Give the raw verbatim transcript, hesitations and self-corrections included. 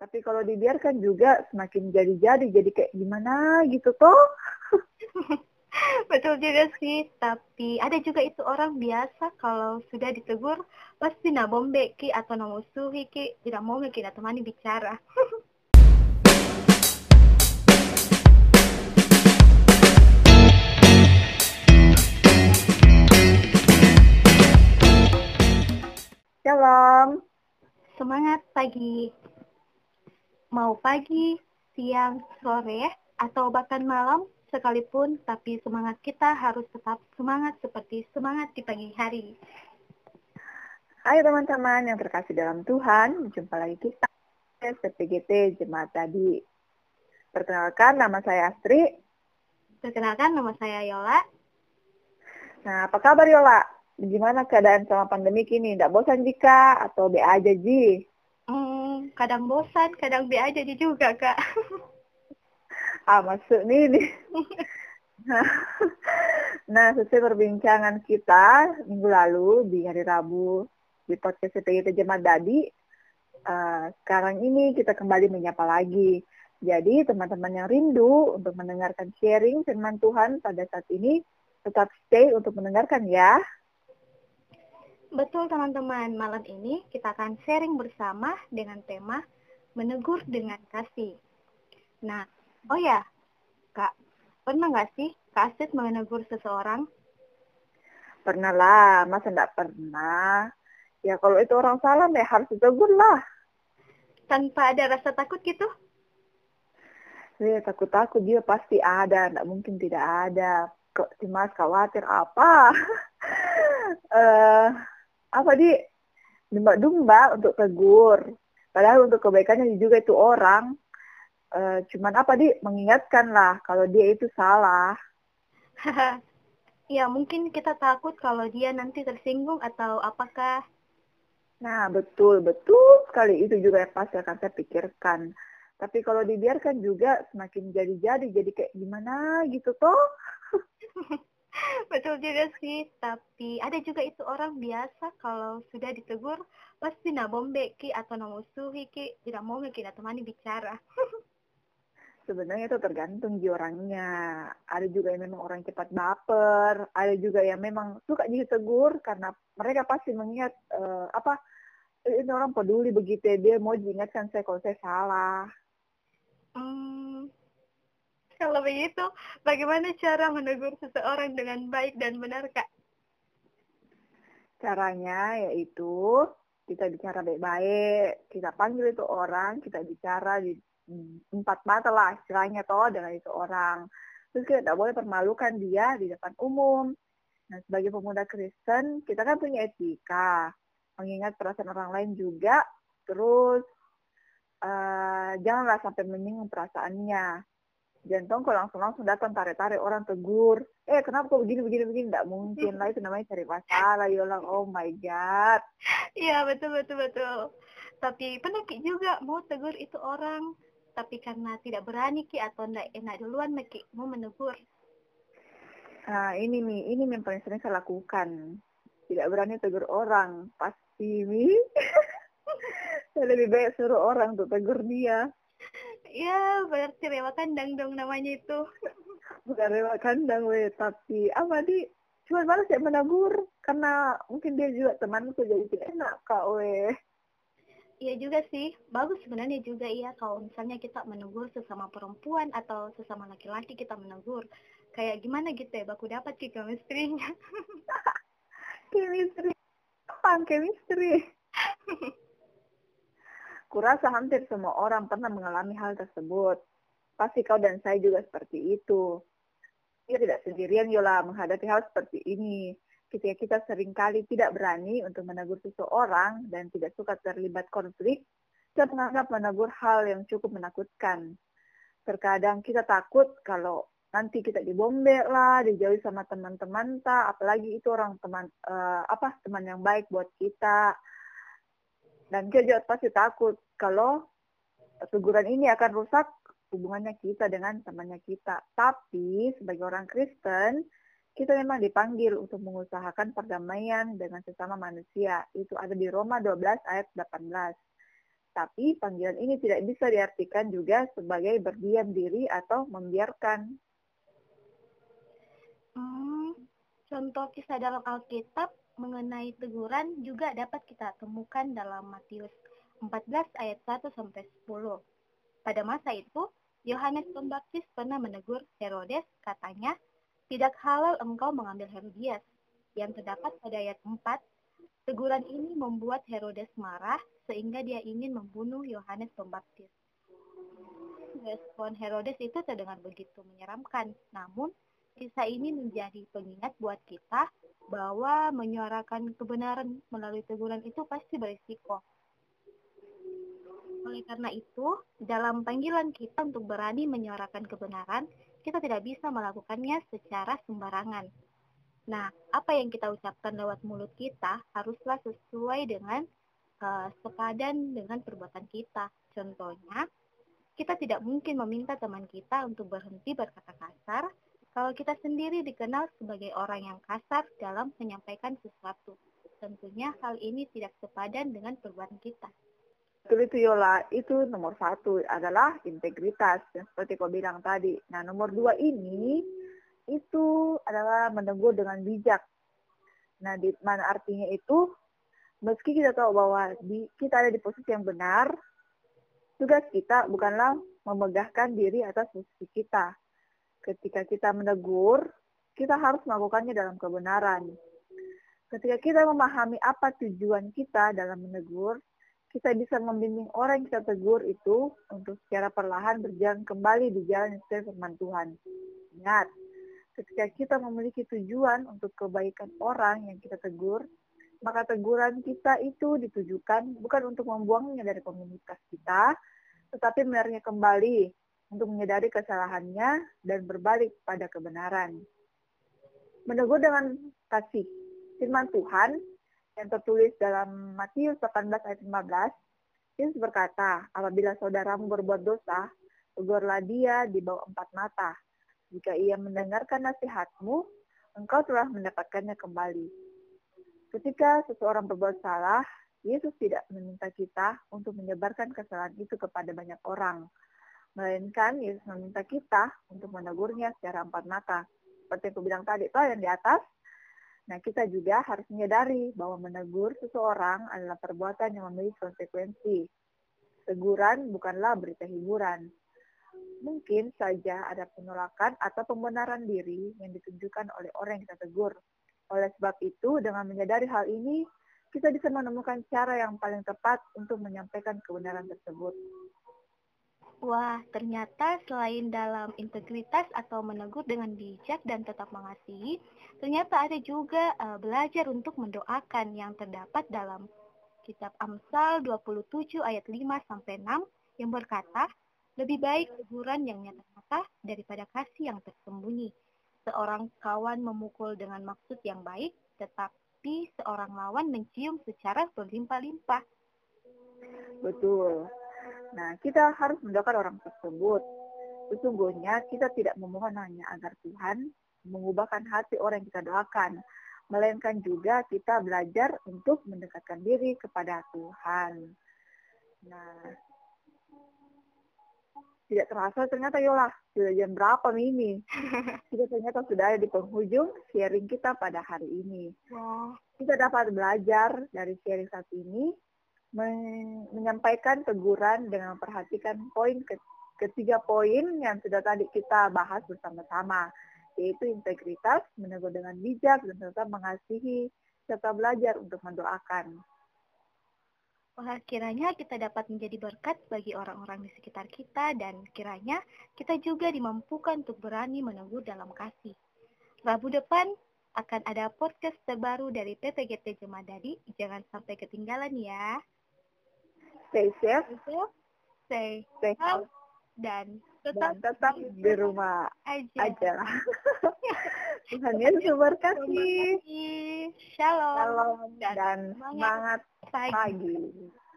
Tapi kalau dibiarkan juga semakin jadi-jadi, jadi kayak gimana gitu toh. Betul juga sih, tapi ada juga itu orang biasa kalau sudah ditegur, pasti nak bombe ki atau nak musuhi ki, tidak mau ki nak temani bicara. Shalom, semangat pagi. Mau pagi, siang, sore, atau bahkan malam sekalipun, tapi semangat kita harus tetap semangat seperti semangat di pagi hari. Hai teman-teman yang terkasih dalam Tuhan, jumpa lagi kita S P G T Jemaat tadi. Perkenalkan, nama saya Astri. Perkenalkan, nama saya Yola. Nah, apa kabar Yola? Gimana keadaan selama pandemi ini? Nggak bosan jika? Atau be aja ji? Kadang bosan, kadang B aja juga, Kak. Ah, masuk nih. Nah, sesuai perbincangan kita minggu lalu di hari Rabu di podcast C T I Jemaat tadi, uh, sekarang ini kita kembali menyapa lagi. Jadi, teman-teman yang rindu untuk mendengarkan sharing firman Tuhan pada saat ini, tetap stay untuk mendengarkan ya. Betul teman-teman, malam ini kita akan sharing bersama dengan tema menegur dengan kasih. Nah, oh ya, Kak, pernah nggak sih Kak Astrid menegur seseorang? Pernah lah, masa nggak pernah? Ya kalau itu orang salah, ya harus ditegur lah. Tanpa ada rasa takut gitu? Ya takut-takut dia pasti ada, nggak mungkin tidak ada. Kok si Mas khawatir apa? uh, apa di domba-domba untuk tegur, padahal untuk kebaikannya juga itu orang, e, cuman apa di mengingatkan lah kalau dia itu salah. Ya mungkin kita takut kalau dia nanti tersinggung atau apakah. Nah betul betul sekali, itu juga yang pasti akan saya pikirkan. Tapi kalau dibiarkan juga semakin jadi-jadi, jadi kayak gimana gitu toh. Betul juga sih, tapi ada juga itu orang biasa kalau sudah ditegur, pasti nak bombe ki atau nak musuhi ki, tidak mau ki nak temani bicara. Sebenarnya itu tergantung di orangnya. Ada juga yang memang orang cepat baper, ada juga yang memang suka ditegur karena mereka pasti mengingat, uh, apa, ini orang peduli begitu, dia mau diingatkan saya kalau saya salah. Hmm. Kalau begitu, bagaimana cara menegur seseorang dengan baik dan benar, Kak? Caranya yaitu kita bicara baik-baik, kita panggil itu orang, kita bicara di empat mata lah, istilahnya toh dengan itu orang. Terus kita tidak boleh permalukan dia di depan umum. Nah, sebagai pemuda Kristen, kita kan punya etika, mengingat perasaan orang lain juga, terus uh, janganlah sampai menyinggung perasaannya. Jantung kok langsung-langsung datang tarik-tarik orang tegur. Eh kenapa kok begini-begini-begini? Nggak mungkin lah, itu namanya cari masalah. Yolang, oh my God. Iya betul-betul. Tapi pernah Ki juga mau tegur itu orang, tapi karena tidak berani Ki atau nggak enak duluan Ki mau menegur. Nah ini nih, ini yang paling sering saya lakukan. Tidak berani tegur orang. Pasti nih. Saya lebih baik suruh orang untuk tegur dia. Ya, berarti rewa kandang dong namanya itu. Bukan rewa kandang, we, tapi apa di? Cuma malas ya menegur, karena mungkin dia juga temanku jadi tidak enak, Kak, we. Iya juga sih, bagus sebenarnya juga iya kalau misalnya kita menegur sesama perempuan atau sesama laki-laki kita menegur. Kayak gimana gitu ya, baku dapat sih chemistry-nya. Chemistry, apaan chemistry? Kurasa hampir semua orang pernah mengalami hal tersebut. Pasti kau dan saya juga seperti itu. Kita tidak sendirian, Yola, menghadapi hal seperti ini. Ketika kita seringkali tidak berani untuk menegur seseorang dan tidak suka terlibat konflik, kita menganggap menegur hal yang cukup menakutkan. Terkadang kita takut kalau nanti kita dibomber lah, dijauhi sama teman-teman, tak, apalagi itu orang teman, uh, apa teman yang baik buat kita. Dan dia juga pasti takut kalau teguran ini akan rusak hubungannya kita dengan temannya kita. Tapi sebagai orang Kristen, kita memang dipanggil untuk mengusahakan perdamaian dengan sesama manusia. Itu ada di Roma dua belas ayat delapan belas. Tapi panggilan ini tidak bisa diartikan juga sebagai berdiam diri atau membiarkan. Hmm, contoh kisah dalam Alkitab mengenai teguran juga dapat kita temukan dalam Matius empat belas ayat satu sampai sepuluh. Pada masa itu, Yohanes Pembaptis pernah menegur Herodes, katanya, "Tidak halal engkau mengambil Herodias." Yang terdapat pada ayat empat, teguran ini membuat Herodes marah sehingga dia ingin membunuh Yohanes Pembaptis. Respon Herodes itu terdengar begitu menyeramkan. Namun, kisah ini menjadi pengingat buat kita bahwa menyuarakan kebenaran melalui teguran itu pasti berisiko. Oleh karena itu, dalam panggilan kita untuk berani menyuarakan kebenaran, kita tidak bisa melakukannya secara sembarangan. Nah, apa yang kita ucapkan lewat mulut kita haruslah sesuai dengan uh, sepadan dengan perbuatan kita. Contohnya, kita tidak mungkin meminta teman kita untuk berhenti berkata kasar kalau kita sendiri dikenal sebagai orang yang kasar dalam menyampaikan sesuatu. Tentunya hal ini tidak sepadan dengan perbuatan kita. Betul itu Yola, itu nomor satu adalah integritas, seperti kau bilang tadi. Nah, nomor dua ini, itu adalah menegur dengan bijak. Nah, di mana artinya itu, meski kita tahu bahwa di, kita ada di posisi yang benar, tugas kita bukanlah memegahkan diri atas posisi kita. Ketika kita menegur, kita harus melakukannya dalam kebenaran. Ketika kita memahami apa tujuan kita dalam menegur, kita bisa membimbing orang yang kita tegur itu untuk secara perlahan berjalan kembali di jalan yang sesuai firman Tuhan. Ingat, ketika kita memiliki tujuan untuk kebaikan orang yang kita tegur, maka teguran kita itu ditujukan bukan untuk membuangnya dari komunitas kita, tetapi menariknya kembali untuk menyadari kesalahannya dan berbalik pada kebenaran. Menegur dengan kasih. Firman Tuhan yang tertulis dalam Matius delapan belas ayat lima belas, Yesus berkata, "Apabila saudaramu berbuat dosa, tegurlah dia di bawah empat mata. Jika ia mendengarkan nasihatmu, engkau telah mendapatkannya kembali." Ketika seseorang berbuat salah, Yesus tidak meminta kita untuk menyebarkan kesalahan itu kepada banyak orang, melainkan Yesus meminta kita untuk menegurnya secara empat mata. Seperti yang aku bilang tadi, toh yang di atas. Nah, kita juga harus menyadari bahwa menegur seseorang adalah perbuatan yang memiliki konsekuensi. Teguran bukanlah berita hiburan. Mungkin saja ada penolakan atau pembenaran diri yang ditunjukkan oleh orang yang kita tegur. Oleh sebab itu, dengan menyadari hal ini, kita bisa menemukan cara yang paling tepat untuk menyampaikan kebenaran tersebut. Wah, ternyata selain dalam integritas atau menegur dengan bijak dan tetap mengasihi, ternyata ada juga uh, belajar untuk mendoakan yang terdapat dalam kitab Amsal dua puluh tujuh ayat lima sampai enam yang berkata, "Lebih baik teguran yang nyata-nyata daripada kasih yang tersembunyi. Seorang kawan memukul dengan maksud yang baik, tetapi seorang lawan mencium secara berlimpah-limpah." Betul. Nah, kita harus mendoakan orang tersebut. Sesungguhnya kita tidak memohon hanya agar Tuhan mengubahkan hati orang yang kita doakan, melainkan juga kita belajar untuk mendekatkan diri kepada Tuhan. Nah, tidak terasa ternyata Yola, sudah jam berapa ini? Kita ternyata sudah ada di penghujung sharing kita pada hari ini. Kita dapat belajar dari sharing saat ini, menyampaikan teguran dengan memperhatikan poin ketiga poin yang sudah tadi kita bahas bersama-sama, yaitu integritas, menegur dengan bijak, dan tetap mengasihi, serta belajar untuk mendoakan. Wah, kiranya kita dapat menjadi berkat bagi orang-orang di sekitar kita, dan kiranya kita juga dimampukan untuk berani menegur dalam kasih. Rabu depan akan ada podcast terbaru dari P P G T Jemaat, jangan sampai ketinggalan ya. Stay safe, stay, stay home, dan tetap, dan tetap di, di rumah aja. aja. Tuhan Yesus memberkati. Shalom. Shalom dan semangat pagi. pagi.